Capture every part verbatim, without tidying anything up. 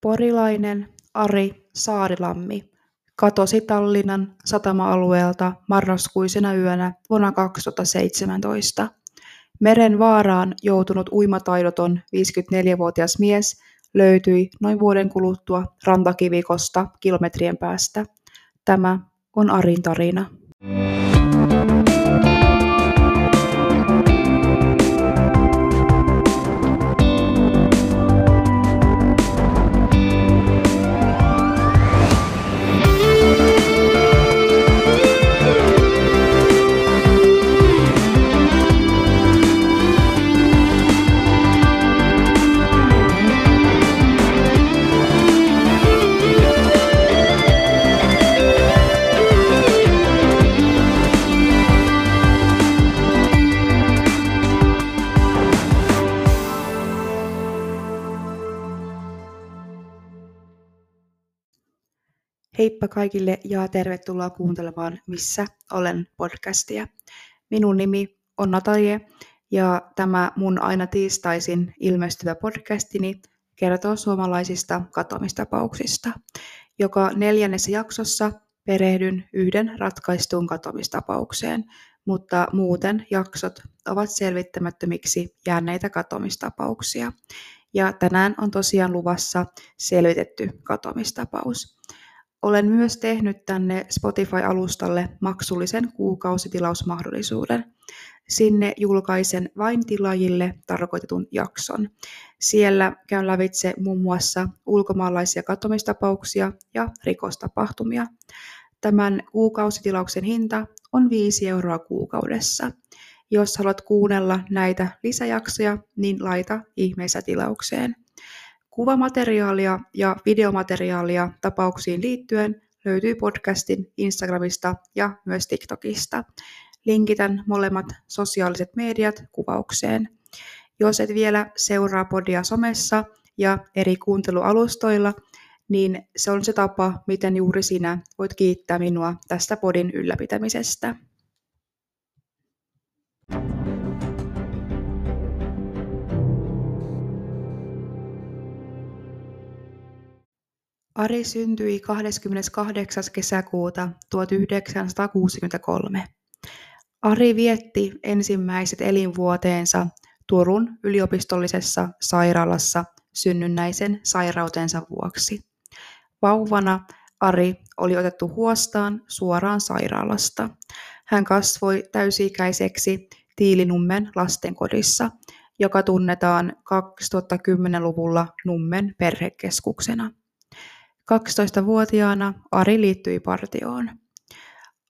Porilainen Ari Saarilammi katosi Tallinnan satama-alueelta marraskuisena yönä vuonna kaksituhattaseitsemäntoista. Meren vaaraan joutunut uimataidoton viisikymmentäneljävuotias mies löytyi noin vuoden kuluttua rantakivikosta kilometrien päästä. Tämä on Arin tarina. Heippa kaikille ja tervetuloa kuuntelemaan Missä olen podcastia. Minun nimi on Natalie ja tämä mun aina tiistaisin ilmestyvä podcastini kertoo suomalaisista katomistapauksista. Joka neljännessä jaksossa perehdyn yhden ratkaistuun katomistapaukseen, mutta muuten jaksot ovat selvittämättömiksi jääneitä katomistapauksia. Ja tänään on tosiaan luvassa selvitetty katomistapaus. Olen myös tehnyt tänne Spotify-alustalle maksullisen kuukausitilausmahdollisuuden. Sinne julkaisen vain tilaajille tarkoitetun jakson. Siellä käyn lävitse muun muassa ulkomaalaisia katomistapauksia ja rikostapahtumia. Tämän kuukausitilauksen hinta on viisi euroa kuukaudessa. Jos haluat kuunnella näitä lisäjaksoja, niin laita ihmeessä tilaukseen. Kuvamateriaalia ja videomateriaalia tapauksiin liittyen löytyy podcastin Instagramista ja myös TikTokista. Linkitän molemmat sosiaaliset mediat kuvaukseen. Jos et vielä seuraa podia somessa ja eri kuuntelualustoilla, niin se on se tapa, miten juuri sinä voit kiittää minua tästä podin ylläpitämisestä. Ari syntyi kahdeskymmeneskahdeksas kesäkuuta tuhatyhdeksänsataakuusikymmentäkolme. Ari vietti ensimmäiset elinvuoteensa Turun yliopistollisessa sairaalassa synnynnäisen sairautensa vuoksi. Vauvana Ari oli otettu huostaan suoraan sairaalasta. Hän kasvoi täysi-ikäiseksi Tiilinummen lastenkodissa, joka tunnetaan kaksituhattakymmenluvulla Nummen perhekeskuksena. kaksitoistavuotiaana Ari liittyi partioon.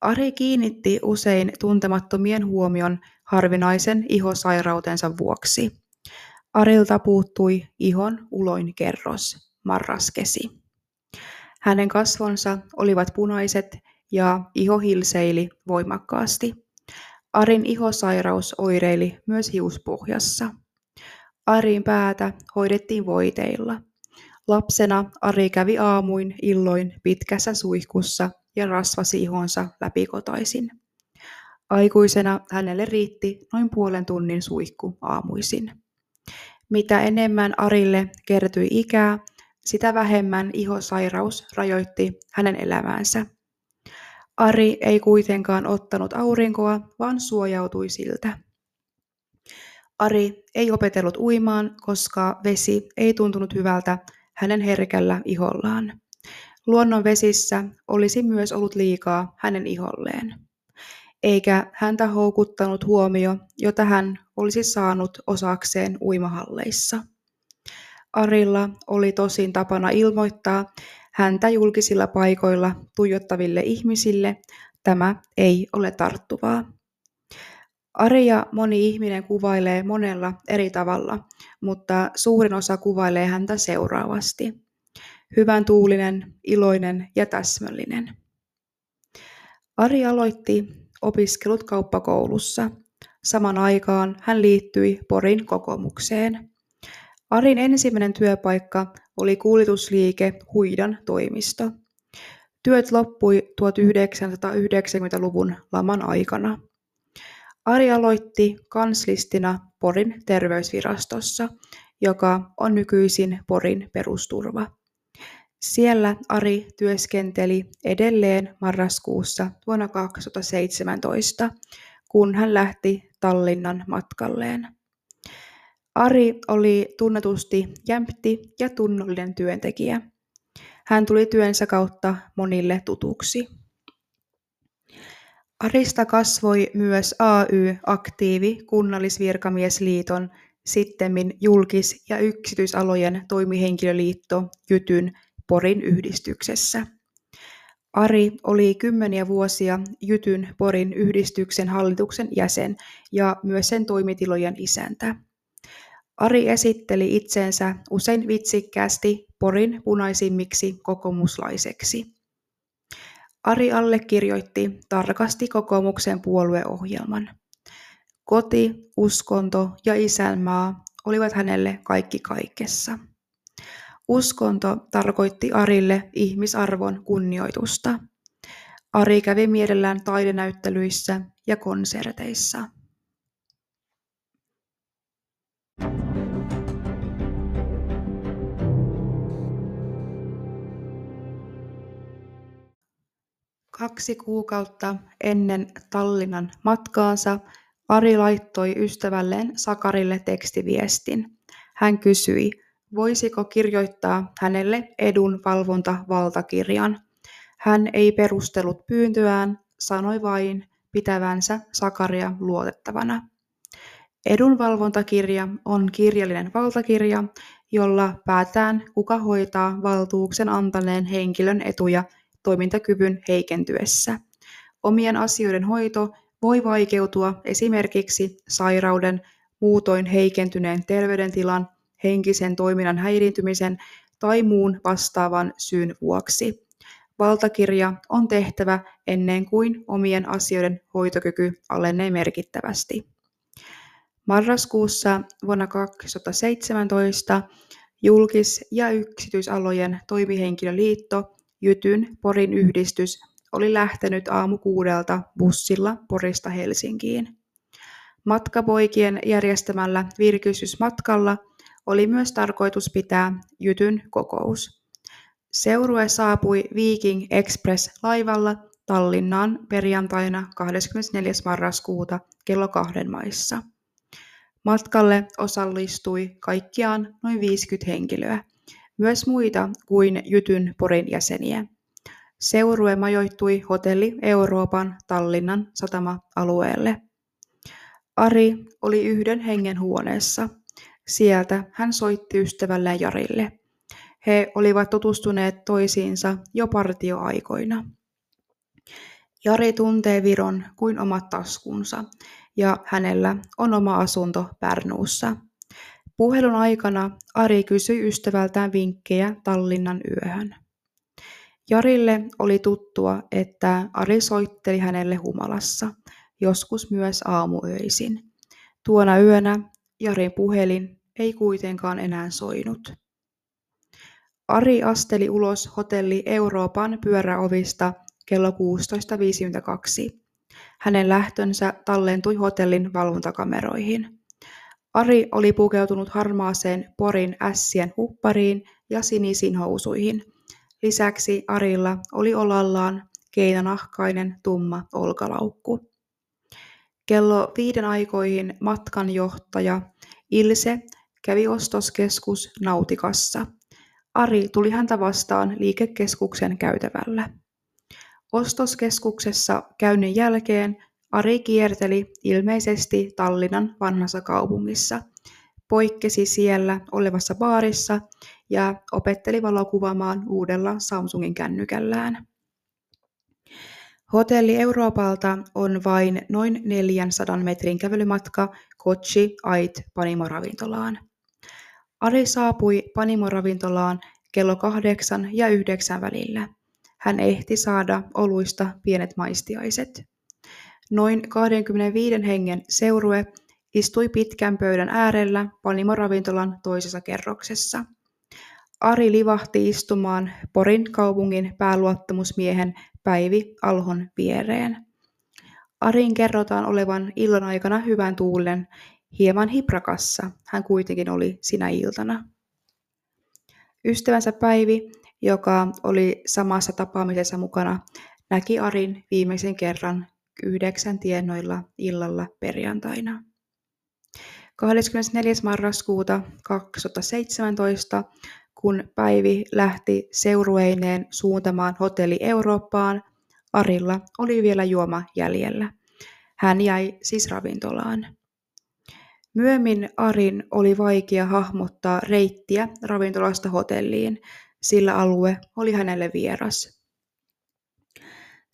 Ari kiinnitti usein tuntemattomien huomion harvinaisen ihosairautensa vuoksi. Arilta puuttui ihon uloin kerros, marraskesi. Hänen kasvonsa olivat punaiset ja iho hilseili voimakkaasti. Arin ihosairaus oireili myös hiuspohjassa. Arin päätä hoidettiin voiteilla. Lapsena Ari kävi aamuin illoin pitkässä suihkussa ja rasvasi ihonsa läpikotaisin. Aikuisena hänelle riitti noin puolen tunnin suihku aamuisin. Mitä enemmän Arille kertyi ikää, sitä vähemmän ihosairaus rajoitti hänen elämäänsä. Ari ei kuitenkaan ottanut aurinkoa, vaan suojautui siltä. Ari ei opetellut uimaan, koska vesi ei tuntunut hyvältä hänen herkällä ihollaan. Luonnon vesissä olisi myös ollut liikaa hänen iholleen. Eikä häntä houkuttanut huomio, jota hän olisi saanut osakseen uimahalleissa. Arilla oli tosin tapana ilmoittaa häntä julkisilla paikoilla tuijottaville ihmisille, tämä ei ole tarttuvaa. Ari ja moni ihminen kuvailee monella eri tavalla, mutta suurin osa kuvailee häntä seuraavasti. Hyvän tuulinen, iloinen ja täsmällinen. Ari aloitti opiskelut kauppakoulussa. Saman aikaan hän liittyi Porin kokoomukseen. Arin ensimmäinen työpaikka oli kuljetusliike Huidan toimisto. Työt loppui tuhatyhdeksänsataayhdeksänkymmentäluvun laman aikana. Ari aloitti kanslistina Porin terveysvirastossa, joka on nykyisin Porin perusturva. Siellä Ari työskenteli edelleen marraskuussa vuonna kaksituhattaseitsemäntoista, kun hän lähti Tallinnan matkalleen. Ari oli tunnetusti jämpti ja tunnollinen työntekijä. Hän tuli työnsä kautta monille tutuksi. Arista kasvoi myös A Y-aktiivi Kunnallisvirkamiesliiton, sittemmin julkis- ja yksityisalojen toimihenkilöliitto Jytyn Porin yhdistyksessä. Ari oli kymmeniä vuosia Jytyn Porin yhdistyksen hallituksen jäsen ja myös sen toimitilojen isäntä. Ari esitteli itsensä usein vitsikkäästi Porin punaisimmiksi kokoomuslaiseksi. Ari allekirjoitti tarkasti kokoomuksen puolueohjelman. Koti, uskonto ja isänmaa olivat hänelle kaikki kaikessa. Uskonto tarkoitti Arille ihmisarvon kunnioitusta. Ari kävi mielellään taidenäyttelyissä ja konserteissa. Kaksi kuukautta ennen Tallinnan matkaansa Ari laittoi ystävälleen Sakarille tekstiviestin. Hän kysyi, voisiko kirjoittaa hänelle edunvalvontavaltakirjan. Hän ei perustellut pyyntöään, sanoi vain pitävänsä Sakaria luotettavana. Edunvalvontakirja on kirjallinen valtakirja, jolla päätetään, kuka hoitaa valtuuksen antaneen henkilön etuja toimintakyvyn heikentyessä. Omien asioiden hoito voi vaikeutua esimerkiksi sairauden, muutoin heikentyneen terveydentilan, henkisen toiminnan häiriintymisen tai muun vastaavan syyn vuoksi. Valtakirja on tehtävä ennen kuin omien asioiden hoitokyky alenee merkittävästi. Marraskuussa vuonna kaksituhattaseitsemäntoista julkis- ja yksityisalojen toimihenkilöliitto Jytyn Porin yhdistys oli lähtenyt aamukuudelta bussilla Porista Helsinkiin. Matkapoikien järjestämällä virkistysmatkalla oli myös tarkoitus pitää Jytyn kokous. Seurue saapui Viking Express -laivalla Tallinnaan perjantaina kahdeskymmenesneljäs marraskuuta kello kahden maissa. Matkalle osallistui kaikkiaan noin viisikymmentä henkilöä, myös muita kuin Jytyn Porin jäseniä. Seurue majoittui hotelli Euroopan Tallinnan satama-alueelle. Ari oli yhden hengen huoneessa. Sieltä hän soitti ystävälleen Jarille. He olivat tutustuneet toisiinsa jo partioaikoina. Jari tuntee Viron kuin omat taskunsa ja hänellä on oma asunto Pärnuussa. Puhelun aikana Ari kysyi ystävältään vinkkejä Tallinnan yöhön. Jarille oli tuttua, että Ari soitteli hänelle humalassa, joskus myös aamuyöisin. Tuona yönä Jarin puhelin ei kuitenkaan enää soinut. Ari asteli ulos hotelli Euroopan pyöräovista kello kuusitoista viisikymmentäkaksi. Hänen lähtönsä tallentui hotellin valvontakameroihin. Ari oli pukeutunut harmaaseen Porin ässien huppariin ja sinisiin housuihin. Lisäksi Arilla oli olallaan keinonahkainen tumma olkalaukku. Kello viiden aikoihin matkanjohtaja Ilse kävi ostoskeskus Nautikassa. Ari tuli häntä vastaan liikekeskuksen käytävällä. Ostoskeskuksessa käynnin jälkeen Ari kierteli ilmeisesti Tallinnan vanhassa kaupungissa, poikkesi siellä olevassa baarissa ja opetteli valokuvaamaan uudella Samsungin kännykällään. Hotelli Euroopalta on vain noin neljäsataa metrin kävelymatka Kochi Ait -panimoravintolaan. Ari saapui panimoravintolaan kello kahdeksan ja yhdeksän välillä. Hän ehti saada oluista pienet maistiaiset. Noin kaksikymmentäviisi hengen seurue istui pitkän pöydän äärellä panimoravintolan toisessa kerroksessa. Ari livahti istumaan Porin kaupungin pääluottamusmiehen Päivi Alhon viereen. Arin kerrotaan olevan illan aikana hyvän tuulen, hieman hiprakassa hän kuitenkin oli sinä iltana. Ystävänsä Päivi joka oli samassa tapaamisessa mukana, näki Arin viimeisen kerran yhdeksän tienoilla illalla perjantaina. kahdeskymmenesneljäs marraskuuta kaksituhattaseitsemäntoista, kun Päivi lähti seurueineen suuntamaan hotelli Eurooppaan, Arilla oli vielä juoma jäljellä. Hän jäi siis ravintolaan. Myöhemmin Arin oli vaikea hahmottaa reittiä ravintolasta hotelliin, sillä alue oli hänelle vieras.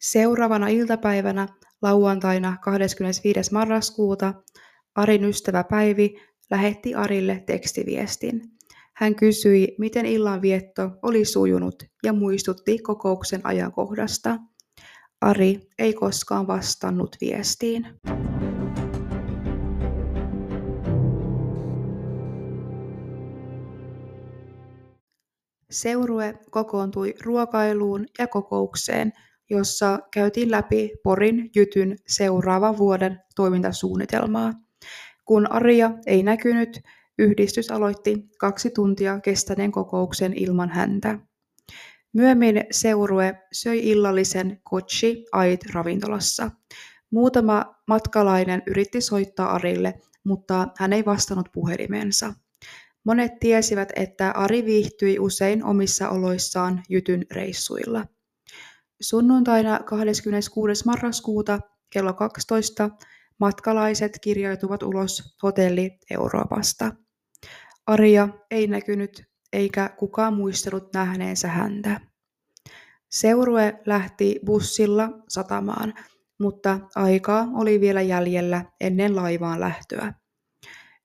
Seuraavana iltapäivänä, lauantaina kahdeskymmenesviides marraskuuta, Arin ystävä Päivi lähetti Arille tekstiviestin. Hän kysyi, miten illanvietto oli sujunut ja muistutti kokouksen ajankohdasta. Ari ei koskaan vastannut viestiin. Seurue kokoontui ruokailuun ja kokoukseen, jossa käytiin läpi Porin Jytyn seuraavan vuoden toimintasuunnitelmaa. Kun Aria ei näkynyt, yhdistys aloitti kaksi tuntia kestäneen kokouksen ilman häntä. Myöhemmin seurue söi illallisen Kochi Ait ravintolassa. Muutama matkalainen yritti soittaa Arille, mutta hän ei vastannut puhelimensa. Monet tiesivät, että Ari viihtyi usein omissa oloissaan Jytyn reissuilla. Sunnuntaina kahdeskymmeneskuudes marraskuuta kello kaksitoista matkalaiset kirjautuvat ulos hotelli Euroopasta. Aria ei näkynyt eikä kukaan muistellut nähneensä häntä. Seurue lähti bussilla satamaan, mutta aikaa oli vielä jäljellä ennen laivaan lähtöä.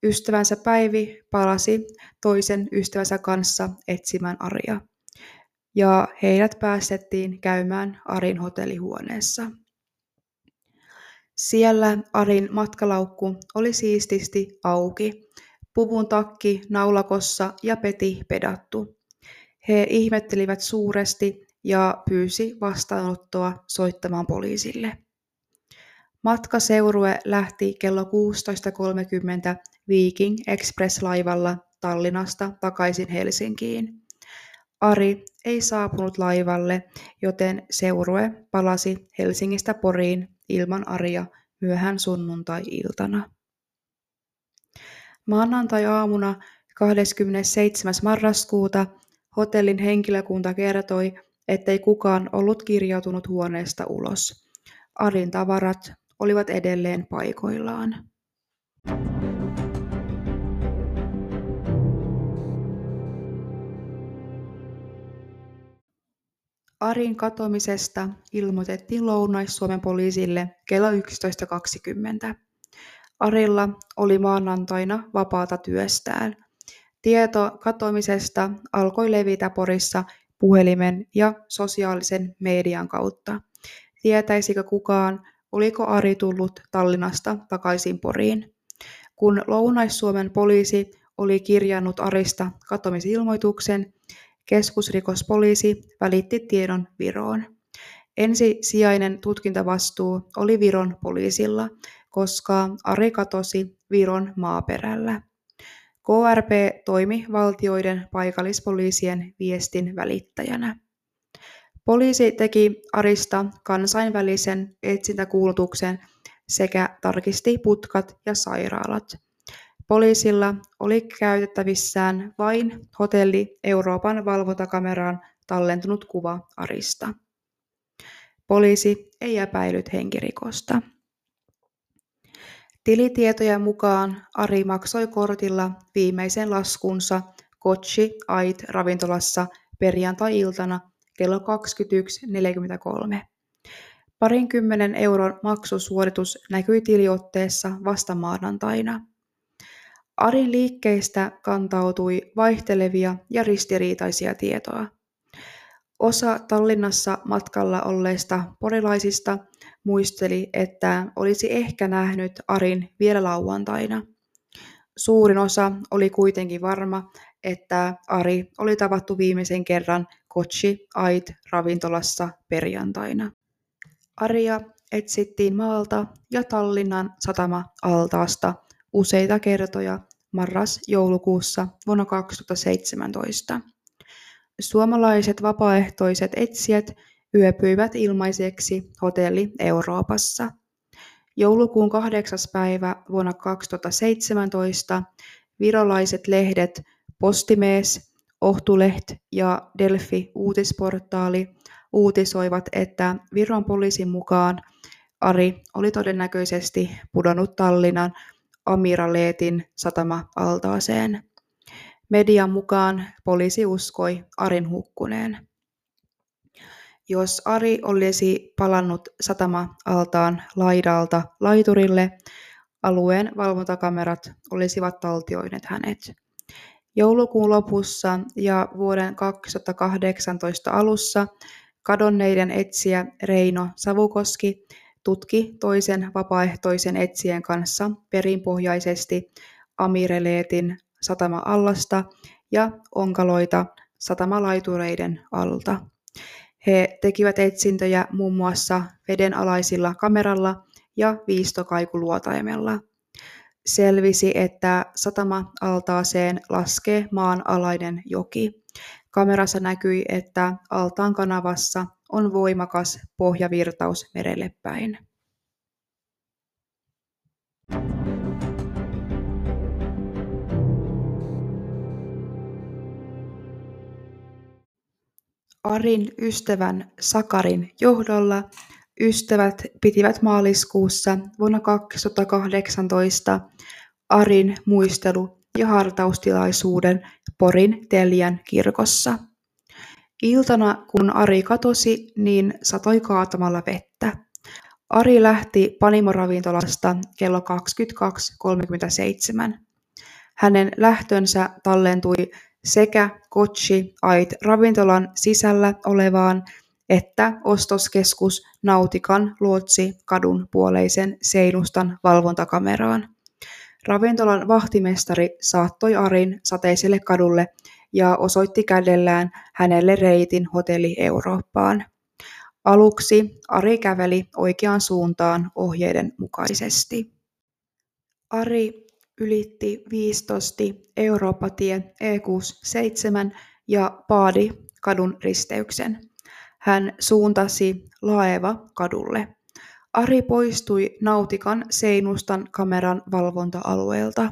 Ystävänsä Päivi palasi toisen ystävänsä kanssa etsimään Aria, ja heidät päästettiin käymään Arin hotellihuoneessa. Siellä Arin matkalaukku oli siististi auki, puvun takki naulakossa ja peti pedattu. He ihmettelivät suuresti ja pyysi vastaanottoa soittamaan poliisille. Matkaseurue lähti kello kuusitoista kolmekymmentä Viking Express-laivalla Tallinnasta takaisin Helsinkiin. Ari ei saapunut laivalle, joten seurue palasi Helsingistä Poriin ilman Aria myöhään sunnuntai-iltana. Maanantai-aamuna kahdeskymmenesseitsemäs marraskuuta hotellin henkilökunta kertoi, ettei kukaan ollut kirjautunut huoneesta ulos. Arin tavarat olivat edelleen paikoillaan. Arin katoamisesta ilmoitettiin Lounais-Suomen poliisille kello yksitoista kaksikymmentä. Arilla oli maanantaina vapaata työstään. Tieto katoamisesta alkoi levitä Porissa puhelimen ja sosiaalisen median kautta. Tietäisikö kukaan, oliko Ari tullut Tallinnasta takaisin Poriin? Kun Lounais-Suomen poliisi oli kirjannut Arista katoamisilmoituksen, keskusrikospoliisi välitti tiedon Viroon. Ensisijainen tutkintavastuu oli Viron poliisilla, koska Ari katosi Viron maaperällä. K R P toimi valtioiden paikallispoliisien viestin välittäjänä. Poliisi teki Arista kansainvälisen etsintäkuulutuksen sekä tarkisti putkat ja sairaalat. Poliisilla oli käytettävissään vain hotelli Euroopan valvontakameraan tallentunut kuva Arista. Poliisi ei epäillyt henkirikosta. Tilitietojen mukaan Ari maksoi kortilla viimeisen laskunsa Kochi Ait ravintolassa perjantai-iltana kello kaksikymmentäyksi neljäkymmentäkolme. Parinkymmenen euron maksusuoritus näkyi tiliotteessa vasta maanantaina. Arin liikkeistä kantautui vaihtelevia ja ristiriitaisia tietoa. Osa Tallinnassa matkalla olleista porilaisista muisteli, että olisi ehkä nähnyt Arin vielä lauantaina. Suurin osa oli kuitenkin varma, että Ari oli tavattu viimeisen kerran Kochi Ait ravintolassa perjantaina. Aria etsittiin maalta ja Tallinnan satama-altaasta useita kertoja marras-joulukuussa vuonna kaksituhattaseitsemäntoista. Suomalaiset vapaaehtoiset etsijät yöpyivät ilmaiseksi hotelli Euroopassa. Joulukuun kahdeksas päivä vuonna kaksituhattaseitsemäntoista virolaiset lehdet Postimees, Ohtulehti ja Delfi uutisportaali uutisoivat, että Viron poliisin mukaan Ari oli todennäköisesti pudonnut Tallinnan Amira Leetin satama-altaaseen. Median mukaan poliisi uskoi Arin hukkuneen. Jos Ari olisi palannut satama-altaan laidalta laiturille, alueen valvontakamerat olisivat taltioineet hänet. Joulukuun lopussa ja vuoden kaksituhattakahdeksantoista alussa kadonneiden etsijä Reino Savukoski tutki toisen vapaaehtoisen etsijän kanssa perinpohjaisesti Amira Leetin satama-allasta ja onkaloita satamalaitureiden alta. He tekivät etsintöjä muun muassa vedenalaisilla kameralla ja viistokaikuluotaimella. Selvisi, että satama-altaaseen laskee maanalainen joki. Kamerassa näkyi, että altaan kanavassa on voimakas pohjavirtaus merelle päin. Arin ystävän Sakarin johdolla ystävät pitivät maaliskuussa vuonna kaksituhattakahdeksantoista Arin muistelu- ja hartaustilaisuuden Porin Teljän kirkossa. Iltana, kun Ari katosi, niin satoi kaatamalla vettä. Ari lähti Panimo-ravintolasta kello kaksikymmentäkaksi kolmekymmentäseitsemän. Hänen lähtönsä tallentui sekä Kochi Ait ravintolan sisällä olevaan että ostoskeskus Nautikan luotsi kadun puoleisen seinustan valvontakameraan. Ravintolan vahtimestari saattoi Arin sateiselle kadulle ja osoitti kädellään hänelle reitin hotelli Eurooppaan. Aluksi Ari käveli oikeaan suuntaan ohjeiden mukaisesti. Ari ylitti viistosti Eurooppa-tie E kuusikymmentäseitsemän ja Paadi kadun risteyksen. Hän suuntasi Laeva-kadulle. Ari poistui Nautikan seinustan kameran valvonta-alueelta.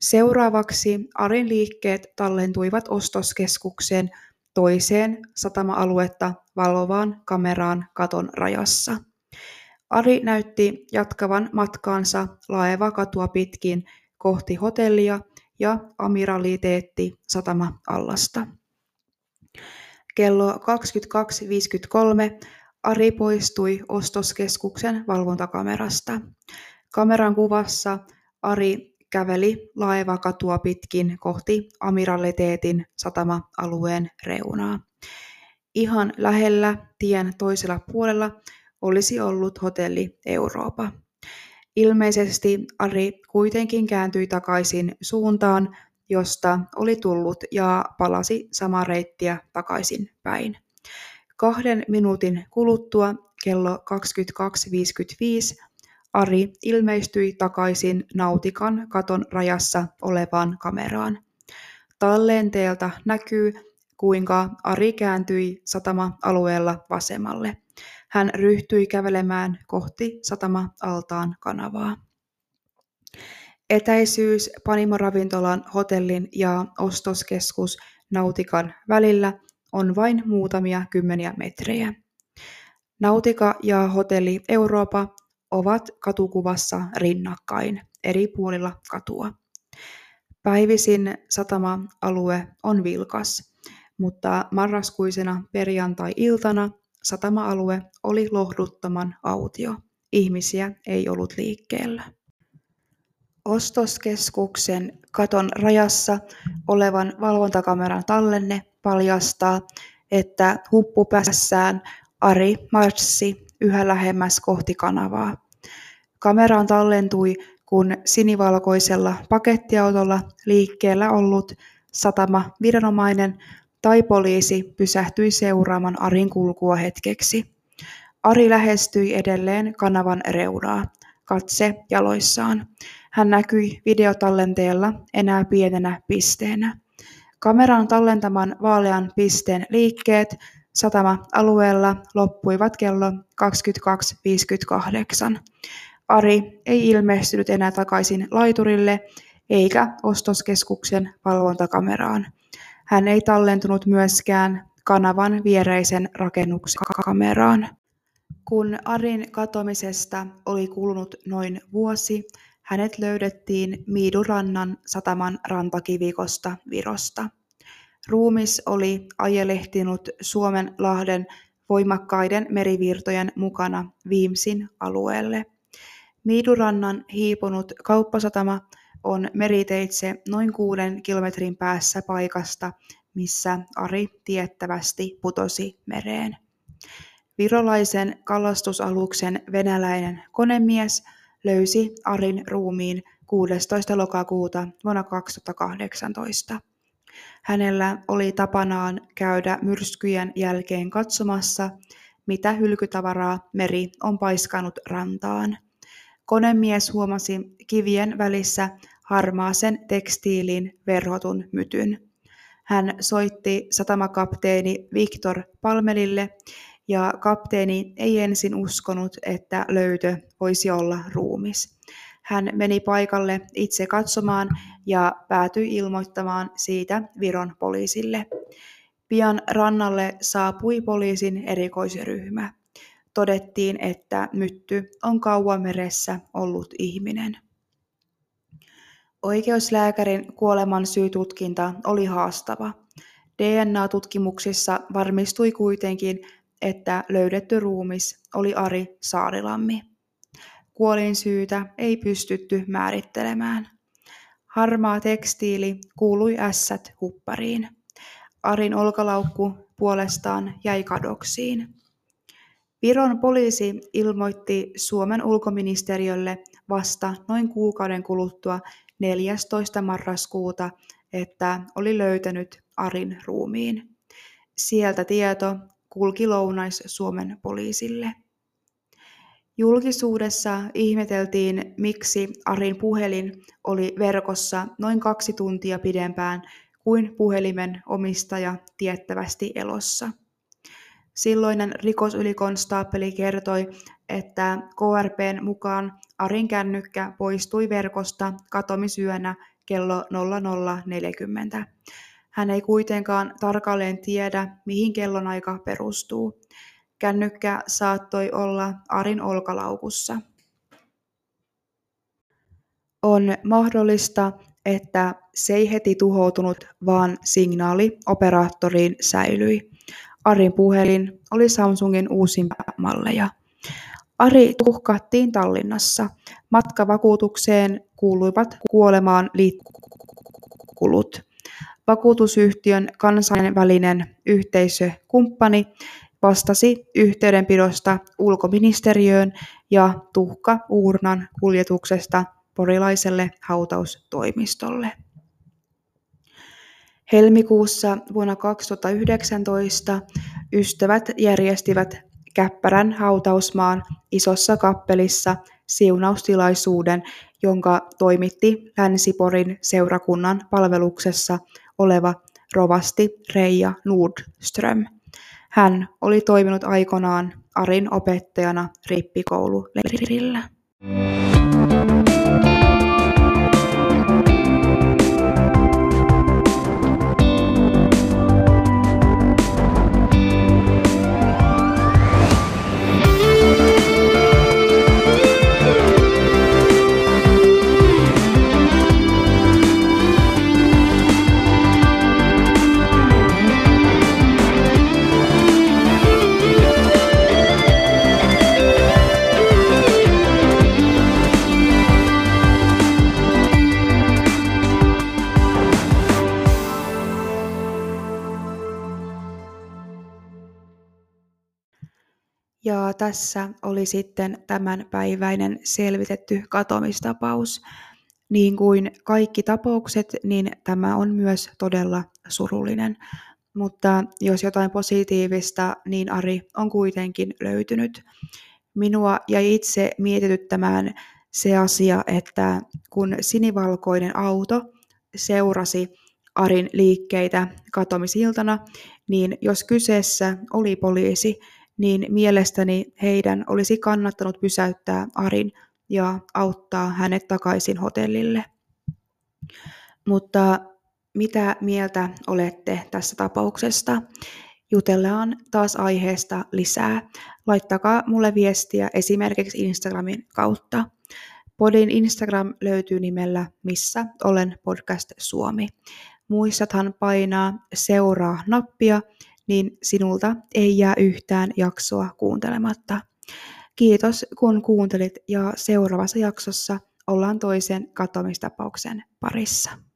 Seuraavaksi Arin liikkeet tallentuivat ostoskeskuksen toiseen satama-aluetta valvovaan kameraan katon rajassa. Ari näytti jatkavan matkaansa Laeva-katua pitkin kohti hotellia ja amiraliteetti satama-allasta. Kello kaksikymmentäkaksi viisikymmentäkolme Ari poistui ostoskeskuksen valvontakamerasta. Kameran kuvassa Ari käveli Laeva-katua pitkin kohti amiraliteetin satama-alueen reunaa. Ihan lähellä tien toisella puolella olisi ollut hotelli Eurooppa. Ilmeisesti Ari kuitenkin kääntyi takaisin suuntaan, josta oli tullut, ja palasi samaa reittiä takaisin päin. Kahden minuutin kuluttua kello kaksikymmentäkaksi viisikymmentäviisi Ari ilmestyi takaisin Nautikan katon rajassa olevaan kameraan. Tallenteelta näkyy, kuinka Ari kääntyi satama-alueella vasemmalle. Hän ryhtyi kävelemään kohti satama-altaan kanavaa. Etäisyys Panimo-ravintolan, hotellin ja ostoskeskus Nautikan välillä on vain muutamia kymmeniä metrejä. Nautika ja hotelli Eurooppa ovat katukuvassa rinnakkain eri puolilla katua. Päivisin satama-alue on vilkas, mutta marraskuisena perjantai-iltana satama-alue oli lohduttoman autio. Ihmisiä ei ollut liikkeellä. Ostoskeskuksen katon rajassa olevan valvontakameran tallenne paljastaa, että huppupässään Ari marssi yhä lähemmäs kohti kanavaa. Kameraan tallentui, kun sinivalkoisella pakettiautolla liikkeellä ollut satamaviranomainen tai poliisi pysähtyi seuraamaan Arin kulkua hetkeksi. Ari lähestyi edelleen kanavan reunaa, katse jaloissaan. Hän näkyi videotallenteella enää pienenä pisteenä. Kameran tallentaman vaalean pisteen liikkeet satama-alueella loppuivat kello kaksikymmentäkaksi viisikymmentäkahdeksan. Ari ei ilmestynyt enää takaisin laiturille eikä ostoskeskuksen valvontakameraan. Hän ei tallentunut myöskään kanavan viereisen rakennuksen kameraan. Kun Arin katoamisesta oli kulunut noin vuosi, hänet löydettiin Miidurannan sataman rantakivikosta Virosta. Ruumis oli ajelehtinut Suomenlahden voimakkaiden merivirtojen mukana Viimsin alueelle. Miidurannan hiipunut kauppasatama on meriteitse noin kuuden kilometrin päässä paikasta, missä Ari tiettävästi putosi mereen. Virolaisen kalastusaluksen venäläinen konemies löysi Arin ruumiin kuudestoista lokakuuta vuonna kaksituhattakahdeksantoista. Hänellä oli tapanaan käydä myrskyjen jälkeen katsomassa, mitä hylkytavaraa meri on paiskannut rantaan. Konemies huomasi kivien välissä harmaasen tekstiilin verhotun mytyn. Hän soitti satamakapteeni Victor Palmelille, ja kapteeni ei ensin uskonut, että löytö voisi olla ruumis. Hän meni paikalle itse katsomaan ja päätyi ilmoittamaan siitä Viron poliisille. Pian rannalle saapui poliisin erikoisryhmä. Todettiin, että mytty on kauan meressä ollut ihminen. Oikeuslääkärin kuoleman syytutkinta oli haastava. D N A-tutkimuksissa varmistui kuitenkin, että löydetty ruumis oli Ari Saarilammi. Kuolinsyytä ei pystytty määrittelemään. Harmaa tekstiili kuului ässät huppariin. Arin olkalaukku puolestaan jäi kadoksiin. Viron poliisi ilmoitti Suomen ulkoministeriölle vasta noin kuukauden kuluttua neljästoista marraskuuta, että oli löytänyt Arin ruumiin. Sieltä tieto kulki Lounais-Suomen poliisille. Julkisuudessa ihmeteltiin, miksi Arin puhelin oli verkossa noin kaksi tuntia pidempään kuin puhelimen omistaja tiettävästi elossa. Silloinen rikosylikonstaapeli kertoi, että K R P:n mukaan Arin kännykkä poistui verkosta katomisyönä kello nolla nolla neljäkymmentä. Hän ei kuitenkaan tarkalleen tiedä, mihin kellonaika perustuu. Kännykkä saattoi olla Arin olkalaukussa. On mahdollista, että se ei heti tuhoutunut, vaan signaali operaattoriin säilyi. Arin puhelin oli Samsungin uusimpia malleja. Ari tuhkattiin Tallinnassa. Matkavakuutukseen kuuluivat kuolemaan liittyvät kulut. Vakuutusyhtiön kansainvälinen yhteisökumppani vastasi yhteydenpidosta ulkoministeriöön ja tuhka-uurnan kuljetuksesta porilaiselle hautaustoimistolle. Helmikuussa vuonna kaksituhattayhdeksäntoista ystävät järjestivät Käppärän hautausmaan isossa kappelissa siunaustilaisuuden, jonka toimitti Länsi-Porin seurakunnan palveluksessa oleva rovasti Reija Nordström. Hän oli toiminut aikanaan Arin opettajana rippikoululeirillä. Ja tässä oli sitten tämänpäiväinen selvitetty katoamistapaus. Niin kuin kaikki tapaukset, niin tämä on myös todella surullinen. Mutta jos jotain positiivista, niin Ari on kuitenkin löytynyt. Minua jäi itse mietityttämään se asia, että kun sinivalkoinen auto seurasi Arin liikkeitä katoamisiltana, niin jos kyseessä oli poliisi, niin mielestäni heidän olisi kannattanut pysäyttää Arin ja auttaa hänet takaisin hotellille. Mutta mitä mieltä olette tässä tapauksesta? Jutellaan taas aiheesta lisää. Laittakaa mulle viestiä esimerkiksi Instagramin kautta. Podin Instagram löytyy nimellä Missä olen -podcast-suomi. Muistathan painaa seuraa nappia, niin sinulta ei jää yhtään jaksoa kuuntelematta. Kiitos kun kuuntelit ja seuraavassa jaksossa ollaan toisen katoamistapauksen parissa.